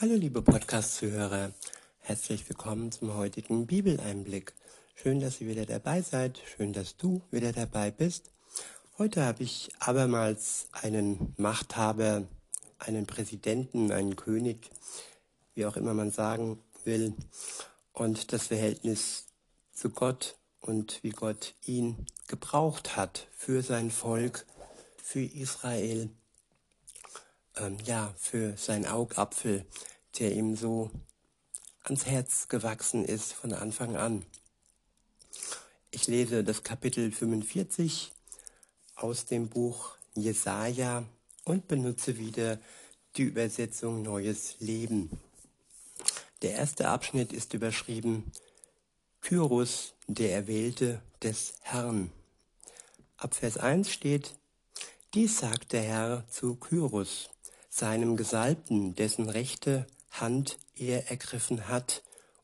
Hallo liebe Podcast-Zuhörer, herzlich willkommen zum heutigen Bibeleinblick. Schön, dass ihr wieder dabei seid, schön, dass du wieder dabei bist. Heute habe ich abermals einen Machthaber, einen Präsidenten, einen König, wie auch immer man sagen will, und das Verhältnis zu Gott und wie Gott ihn gebraucht hat für sein Volk, für Israel. Ja, für seinen Augapfel, der ihm so ans Herz gewachsen ist von Anfang an. Ich lese das Kapitel 45 aus dem Buch Jesaja und benutze wieder die Übersetzung Neues Leben. Der erste Abschnitt ist überschrieben: Kyros, der Erwählte des Herrn. Ab Vers 1 steht: Dies sagt der Herr zu Kyros, seinem Gesalbten, dessen rechte Hand er ergriffen hat,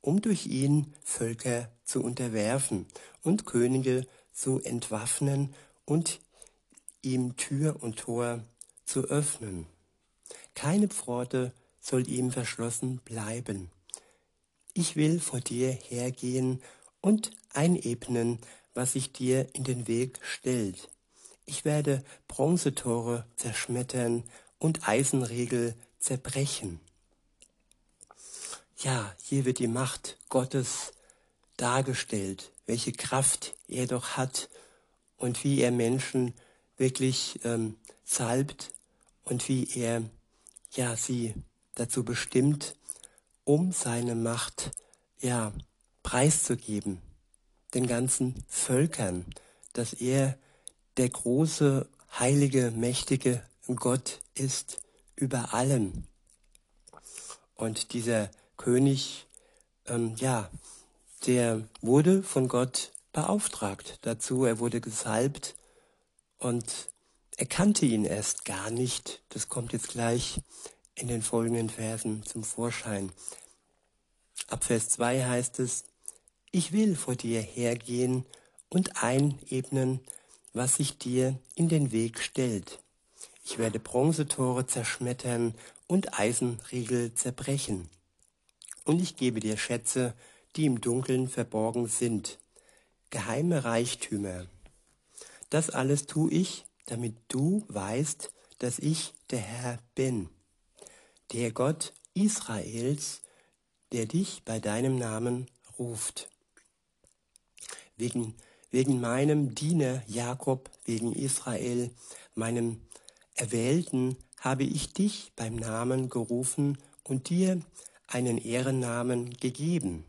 um durch ihn Völker zu unterwerfen und Könige zu entwaffnen und ihm Tür und Tor zu öffnen. Keine Pforte soll ihm verschlossen bleiben. Ich will vor dir hergehen und einebnen, was sich dir in den Weg stellt. Ich werde Bronzetore zerschmettern und Eisenriegel zerbrechen. Ja, hier wird die Macht Gottes dargestellt, welche Kraft er doch hat und wie er Menschen wirklich salbt und wie er sie dazu bestimmt, um seine Macht preiszugeben, den ganzen Völkern, dass er der große, heilige, mächtige Gott ist über allem. Und dieser König, der wurde von Gott beauftragt dazu, er wurde gesalbt und er kannte ihn erst gar nicht. Das kommt jetzt gleich in den folgenden Versen zum Vorschein. Ab Vers 2 heißt es: Ich will vor dir hergehen und einebnen, was sich dir in den Weg stellt. Ich werde Bronzetore zerschmettern und Eisenriegel zerbrechen. Und ich gebe dir Schätze, die im Dunkeln verborgen sind, geheime Reichtümer. Das alles tue ich, damit du weißt, dass ich der Herr bin, der Gott Israels, der dich bei deinem Namen ruft. Wegen meinem Diener Jakob, wegen Israel, meinem Erwählten, habe ich dich beim Namen gerufen und dir einen Ehrennamen gegeben,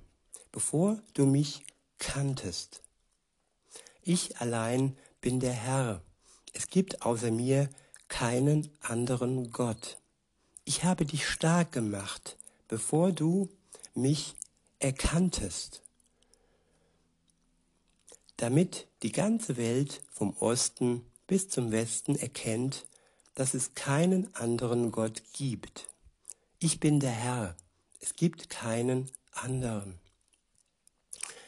bevor du mich kanntest. Ich allein bin der Herr. Es gibt außer mir keinen anderen Gott. Ich habe dich stark gemacht, bevor du mich erkanntest, damit die ganze Welt vom Osten bis zum Westen erkennt, dass es keinen anderen Gott gibt. Ich bin der Herr, es gibt keinen anderen.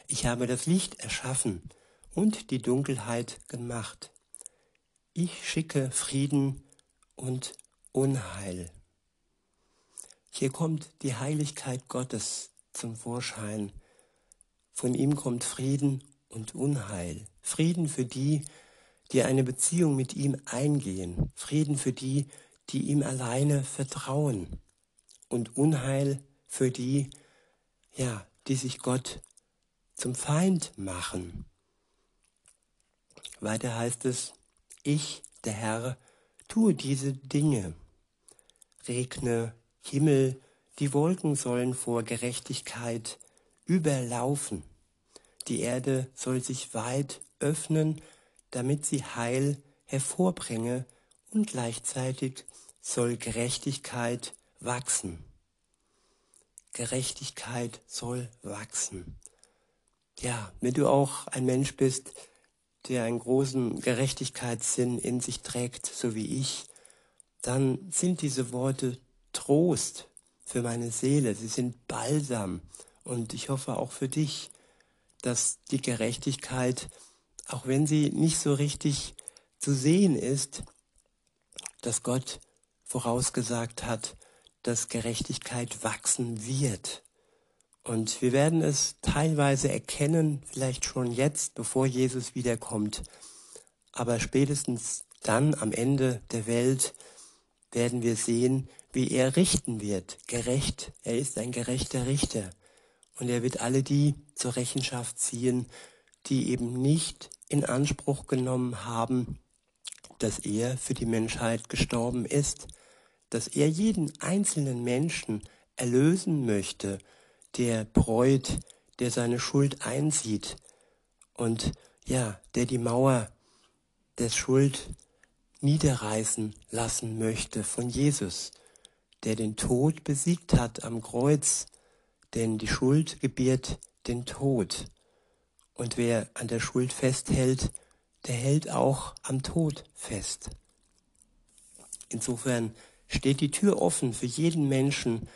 Ich habe das Licht erschaffen und die Dunkelheit gemacht. Ich schicke Frieden und Unheil. Hier kommt die Heiligkeit Gottes zum Vorschein. Von ihm kommt Frieden und Unheil. Frieden für die, die eine Beziehung mit ihm eingehen. Frieden für die, die ihm alleine vertrauen. Und Unheil für die, die sich Gott zum Feind machen. Weiter heißt es: Ich, der Herr, tue diese Dinge. Regne, Himmel, die Wolken sollen vor Gerechtigkeit überlaufen. Die Erde soll sich weit öffnen, damit sie Heil hervorbringe, und gleichzeitig soll Gerechtigkeit wachsen. Gerechtigkeit soll wachsen. Ja, wenn du auch ein Mensch bist, der einen großen Gerechtigkeitssinn in sich trägt, so wie ich, dann sind diese Worte Trost für meine Seele. Sie sind Balsam, und ich hoffe auch für dich, dass die Gerechtigkeit, auch wenn sie nicht so richtig zu sehen ist, dass Gott vorausgesagt hat, dass Gerechtigkeit wachsen wird. Und wir werden es teilweise erkennen, vielleicht schon jetzt, bevor Jesus wiederkommt. Aber spätestens dann, am Ende der Welt, werden wir sehen, wie er richten wird. Gerecht, er ist ein gerechter Richter. Und er wird alle die zur Rechenschaft ziehen, die eben nicht in Anspruch genommen haben, dass er für die Menschheit gestorben ist, dass er jeden einzelnen Menschen erlösen möchte, der bereut, der seine Schuld einsieht und ja, der die Mauer der Schuld niederreißen lassen möchte von Jesus, der den Tod besiegt hat am Kreuz, denn die Schuld gebiert den Tod. Und wer an der Schuld festhält, der hält auch am Tod fest. Insofern steht die Tür offen für jeden Menschen,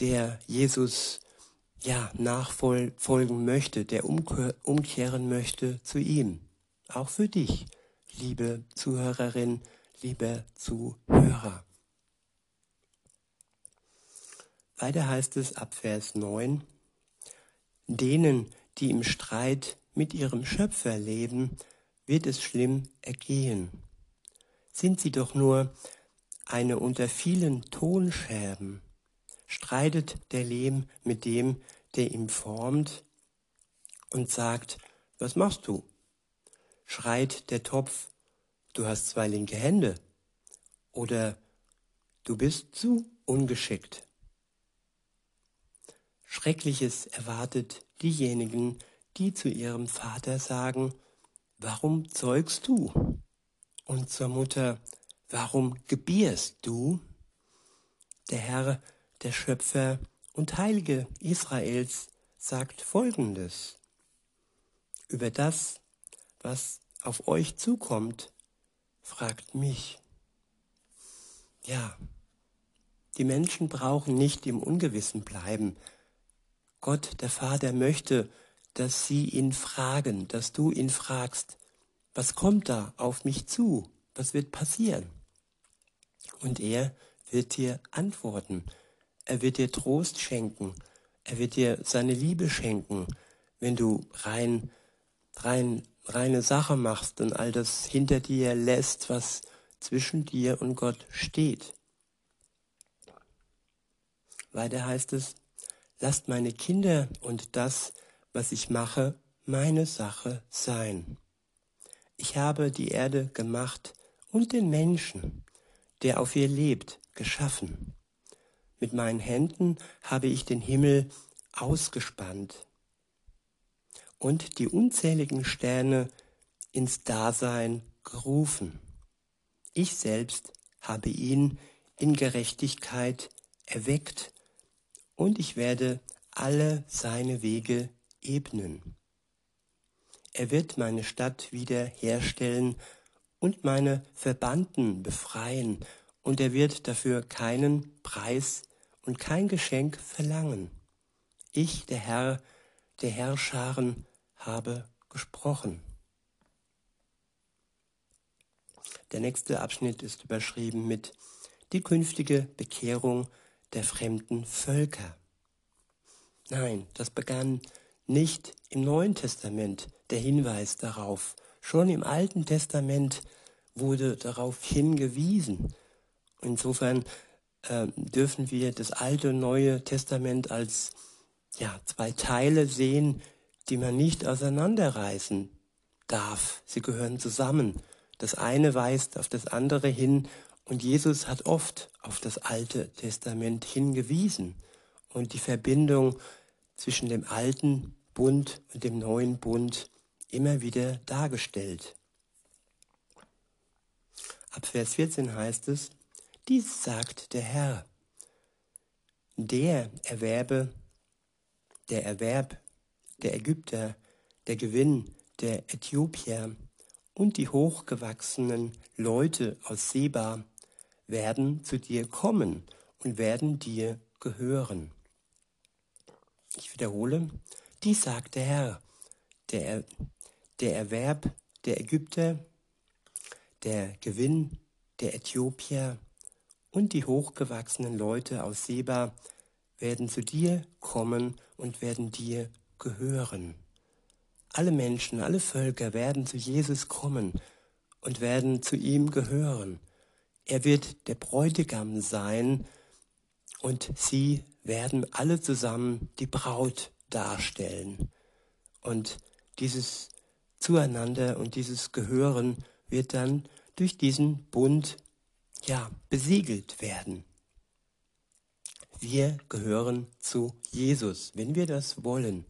der Jesus nachfolgen möchte, der umkehren möchte zu ihm. Auch für dich, liebe Zuhörerin, lieber Zuhörer. Weiter heißt es ab Vers 9, denen, die im Streit mit ihrem Schöpfer leben, wird es schlimm ergehen. Sind sie doch nur eine unter vielen Tonscherben, streitet der Lehm mit dem, der ihm formt, und sagt, was machst du? Schreit der Topf, du hast zwei linke Hände, oder du bist zu ungeschickt. Schreckliches erwartet diejenigen, die zu ihrem Vater sagen, warum zeugst du? Und zur Mutter, warum gebierst du? Der Herr, der Schöpfer und Heilige Israels, sagt Folgendes. Über das, was auf euch zukommt, fragt mich. Ja, die Menschen brauchen nicht im Ungewissen bleiben. Gott, der Vater, möchte, dass sie ihn fragen, dass du ihn fragst, was kommt da auf mich zu? Was wird passieren? Und er wird dir antworten. Er wird dir Trost schenken. Er wird dir seine Liebe schenken. Wenn du reine Sache machst und all das hinter dir lässt, was zwischen dir und Gott steht. Weiter heißt es, lasst meine Kinder und das, was ich mache, meine Sache sein. Ich habe die Erde gemacht und den Menschen, der auf ihr lebt, geschaffen. Mit meinen Händen habe ich den Himmel ausgespannt und die unzähligen Sterne ins Dasein gerufen. Ich selbst habe ihn in Gerechtigkeit erweckt und ich werde alle seine Wege ebnen. Er wird meine Stadt wiederherstellen und meine Verbannten befreien, und er wird dafür keinen Preis und kein Geschenk verlangen. Ich, der Herr, der Herrscharen, habe gesprochen. Der nächste Abschnitt ist überschrieben mit die künftige Bekehrung der fremden Völker. Nein, das begann nicht im Neuen Testament, der Hinweis darauf. Schon im Alten Testament wurde darauf hingewiesen. Insofern dürfen wir das Alte und Neue Testament als zwei Teile sehen, die man nicht auseinanderreißen darf. Sie gehören zusammen. Das eine weist auf das andere hin und Jesus hat oft auf das Alte Testament hingewiesen. Und die Verbindung zwischen dem Alten Bund und dem Neuen Bund immer wieder dargestellt. Ab Vers 14 heißt es, dies sagt der Herr, der Erwerb der Ägypter, der Gewinn der Äthiopier und die hochgewachsenen Leute aus Seba werden zu dir kommen und werden dir gehören. Ich wiederhole, dies sagt der Herr, der Erwerb der Ägypter, der Gewinn der Äthiopier und die hochgewachsenen Leute aus Seba werden zu dir kommen und werden dir gehören. Alle Menschen, alle Völker werden zu Jesus kommen und werden zu ihm gehören. Er wird der Bräutigam sein und sie werden alle zusammen die Braut darstellen. Und dieses Zueinander und dieses Gehören wird dann durch diesen Bund, ja, besiegelt werden. Wir gehören zu Jesus, wenn wir das wollen,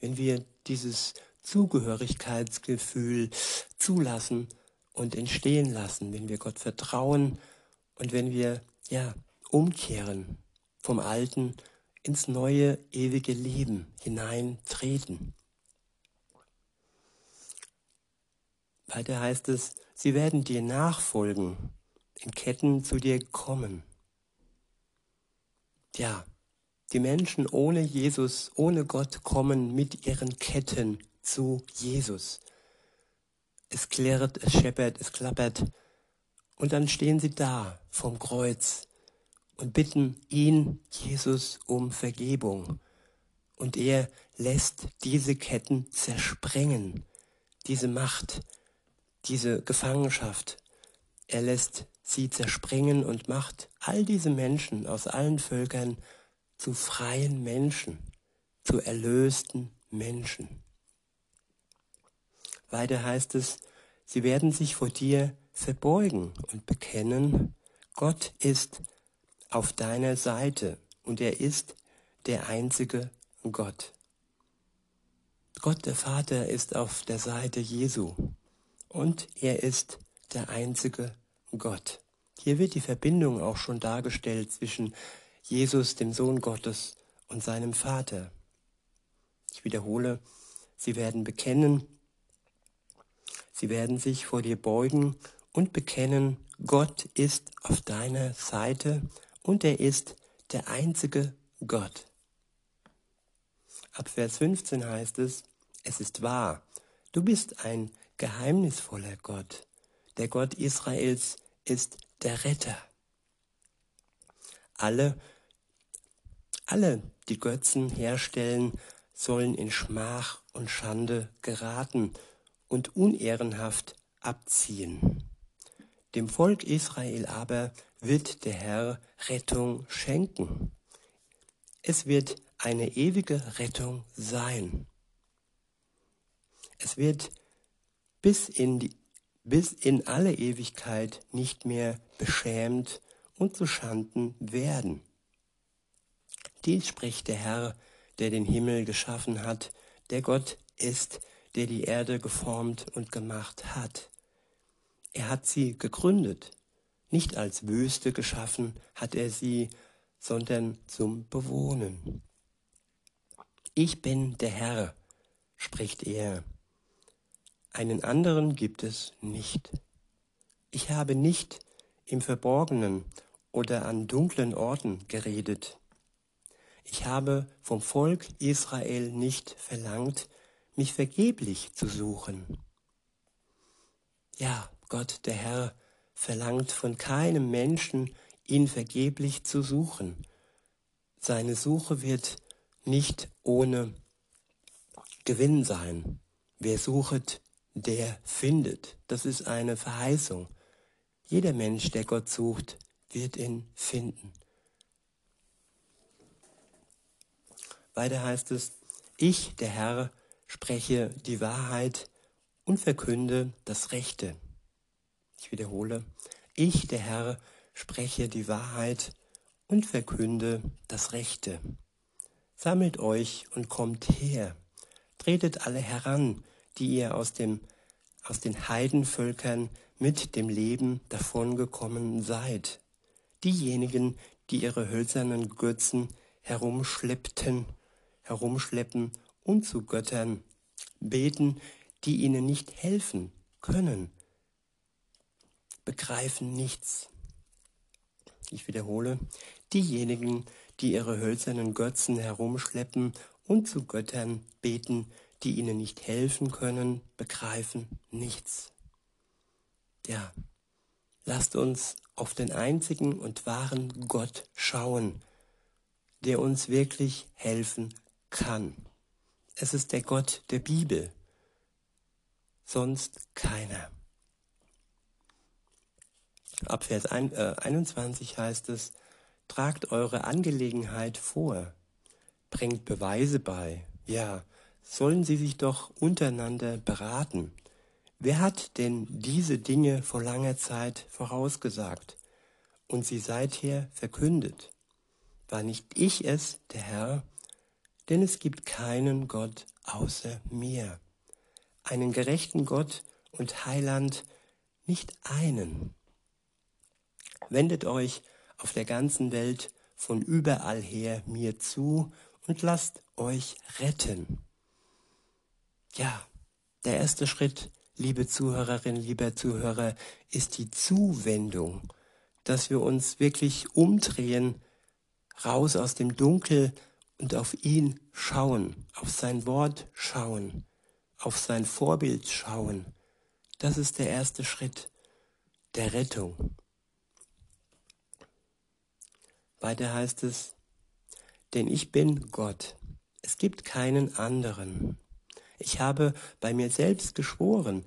wenn wir dieses Zugehörigkeitsgefühl zulassen und entstehen lassen, wenn wir Gott vertrauen und wenn wir, ja, umkehren, vom Alten ins neue, ewige Leben hineintreten. Weiter heißt es, sie werden dir nachfolgen, in Ketten zu dir kommen. Ja, die Menschen ohne Jesus, ohne Gott kommen mit ihren Ketten zu Jesus. Es klirrt, es scheppert, es klappert und dann stehen sie da vom Kreuz und bitten ihn, Jesus, um Vergebung. Und er lässt diese Ketten zersprengen, diese Macht, diese Gefangenschaft. Er lässt sie zersprengen und macht all diese Menschen aus allen Völkern zu freien Menschen, zu erlösten Menschen. Weiter heißt es, sie werden sich vor dir verbeugen und bekennen, Gott ist auf deiner Seite und er ist der einzige Gott. Gott, der Vater, ist auf der Seite Jesu. Und er ist der einzige Gott. Hier wird die Verbindung auch schon dargestellt zwischen Jesus, dem Sohn Gottes, und seinem Vater. Ich wiederhole, sie werden bekennen, sie werden sich vor dir beugen und bekennen, Gott ist auf deiner Seite und er ist der einzige Gott. Ab Vers 15 heißt es, es ist wahr, du bist ein geheimnisvoller Gott, der Gott Israels ist der Retter. Alle, die Götzen herstellen, sollen in Schmach und Schande geraten und unehrenhaft abziehen. Dem Volk Israel aber wird der Herr Rettung schenken. Es wird eine ewige Rettung sein. Es wird bis in alle Ewigkeit nicht mehr beschämt und zu Schanden werden. Dies spricht der Herr, der den Himmel geschaffen hat, der Gott ist, der die Erde geformt und gemacht hat. Er hat sie gegründet, nicht als Wüste geschaffen hat er sie, sondern zum Bewohnen. Ich bin der Herr, spricht er. Einen anderen gibt es nicht. Ich habe nicht im Verborgenen oder an dunklen Orten geredet. Ich habe vom Volk Israel nicht verlangt, mich vergeblich zu suchen. Ja, Gott, der Herr, verlangt von keinem Menschen, ihn vergeblich zu suchen. Seine Suche wird nicht ohne Gewinn sein. Wer suchet, der findet. Das ist eine Verheißung. Jeder Mensch, der Gott sucht, wird ihn finden. Weiter heißt es, ich, der Herr, spreche die Wahrheit und verkünde das Rechte. Ich wiederhole, ich, der Herr, spreche die Wahrheit und verkünde das Rechte. Sammelt euch und kommt her. Tretet alle heran, die ihr aus den Heidenvölkern mit dem Leben davongekommen seid. Diejenigen, die ihre hölzernen Götzen herumschleppen und zu Göttern beten, die ihnen nicht helfen können, begreifen nichts. Ich wiederhole, diejenigen, die ihre hölzernen Götzen herumschleppen und zu Göttern beten, die ihnen nicht helfen können, begreifen nichts. Ja, lasst uns auf den einzigen und wahren Gott schauen, der uns wirklich helfen kann. Es ist der Gott der Bibel, sonst keiner. Ab Vers 21 heißt es, tragt eure Angelegenheit vor, bringt Beweise bei, ja, sollen sie sich doch untereinander beraten. Wer hat denn diese Dinge vor langer Zeit vorausgesagt und sie seither verkündet? War nicht ich es, der Herr? Denn es gibt keinen Gott außer mir, einen gerechten Gott und Heiland, nicht einen. Wendet euch auf der ganzen Welt von überall her mir zu und lasst euch retten. Ja, der erste Schritt, liebe Zuhörerin, lieber Zuhörer, ist die Zuwendung, dass wir uns wirklich umdrehen, raus aus dem Dunkel und auf ihn schauen, auf sein Wort schauen, auf sein Vorbild schauen. Das ist der erste Schritt der Rettung. Weiter heißt es, denn ich bin Gott, es gibt keinen anderen. Ich habe bei mir selbst geschworen,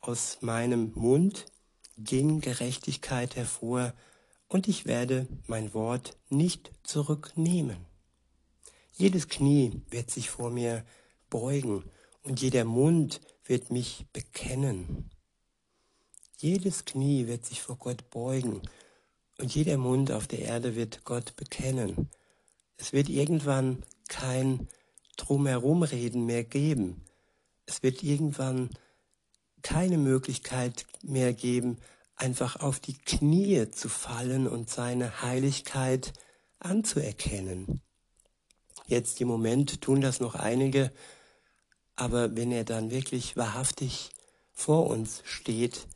aus meinem Mund ging Gerechtigkeit hervor und ich werde mein Wort nicht zurücknehmen. Jedes Knie wird sich vor mir beugen und jeder Mund wird mich bekennen. Jedes Knie wird sich vor Gott beugen und jeder Mund auf der Erde wird Gott bekennen. Es wird irgendwann kein Drumherumreden mehr geben. Es wird irgendwann keine Möglichkeit mehr geben, einfach auf die Knie zu fallen und seine Heiligkeit anzuerkennen. Jetzt im Moment tun das noch einige, aber wenn er dann wirklich wahrhaftig vor uns steht,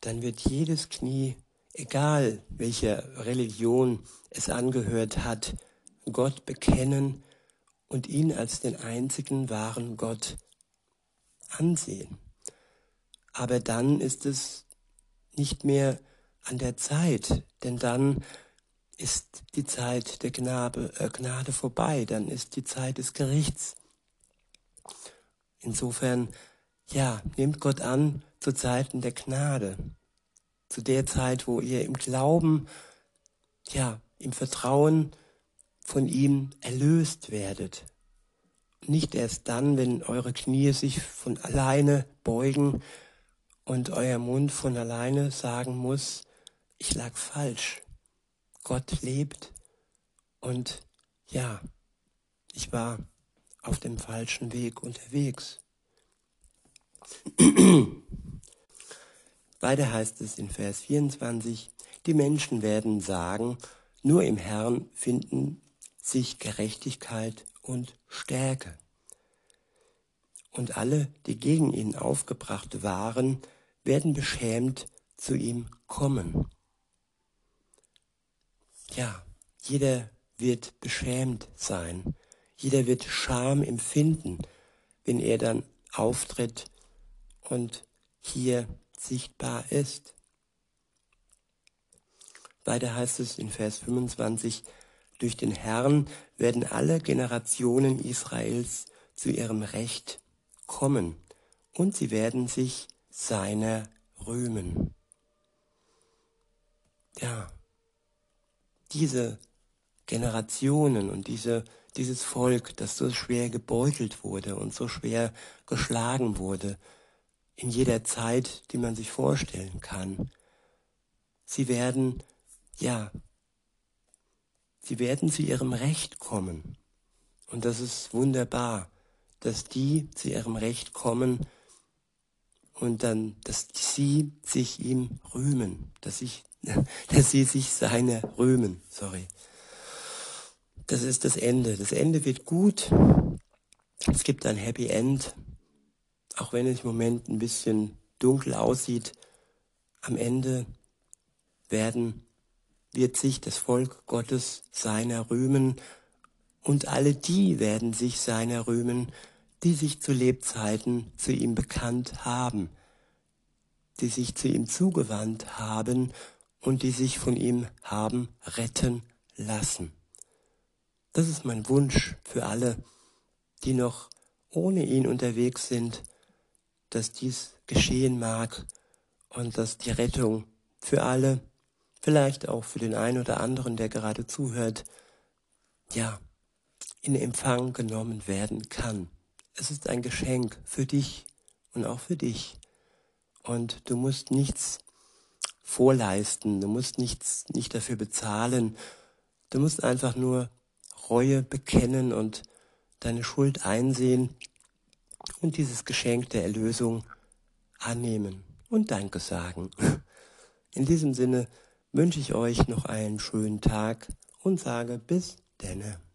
dann wird jedes Knie, egal welcher Religion es angehört hat, Gott bekennen und ihn als den einzigen wahren Gott ansehen. Aber dann ist es nicht mehr an der Zeit, denn dann ist die Zeit der Gnade vorbei, dann ist die Zeit des Gerichts. Insofern, ja, nehmt Gott an zu Zeiten der Gnade, zu der Zeit, wo ihr im Glauben, ja, im Vertrauen von ihm erlöst werdet. Nicht erst dann, wenn eure Knie sich von alleine beugen und euer Mund von alleine sagen muss, ich lag falsch, Gott lebt und ja, ich war auf dem falschen Weg unterwegs. Weiter heißt es in Vers 24, die Menschen werden sagen, nur im Herrn finden sich Gerechtigkeit und Stärke. Und alle, die gegen ihn aufgebracht waren, werden beschämt zu ihm kommen. Ja, jeder wird beschämt sein. Jeder wird Scham empfinden, wenn er dann auftritt und hier sichtbar ist. Weiter heißt es in Vers 25, durch den Herrn werden alle Generationen Israels zu ihrem Recht kommen und sie werden sich seiner rühmen. Ja, diese Generationen und dieses Volk, das so schwer gebeutelt wurde und so schwer geschlagen wurde, in jeder Zeit, die man sich vorstellen kann, sie werden zu ihrem Recht kommen. Und das ist wunderbar, dass die zu ihrem Recht kommen und dann, dass sie sich ihm rühmen, dass sie sich seiner rühmen. Das ist das Ende. Das Ende wird gut. Es gibt ein Happy End, auch wenn es im Moment ein bisschen dunkel aussieht. Am Ende wird sich das Volk Gottes seiner rühmen und alle die werden sich seiner rühmen, die sich zu Lebzeiten zu ihm bekannt haben, die sich zu ihm zugewandt haben und die sich von ihm haben retten lassen. Das ist mein Wunsch für alle, die noch ohne ihn unterwegs sind, dass dies geschehen mag und dass die Rettung für alle, vielleicht auch für den einen oder anderen, der gerade zuhört, ja, in Empfang genommen werden kann. Es ist ein Geschenk für dich und auch für dich. Und du musst nichts vorleisten, du musst nicht dafür bezahlen. Du musst einfach nur Reue bekennen und deine Schuld einsehen und dieses Geschenk der Erlösung annehmen und Danke sagen. In diesem Sinne wünsche ich euch noch einen schönen Tag und sage bis denne.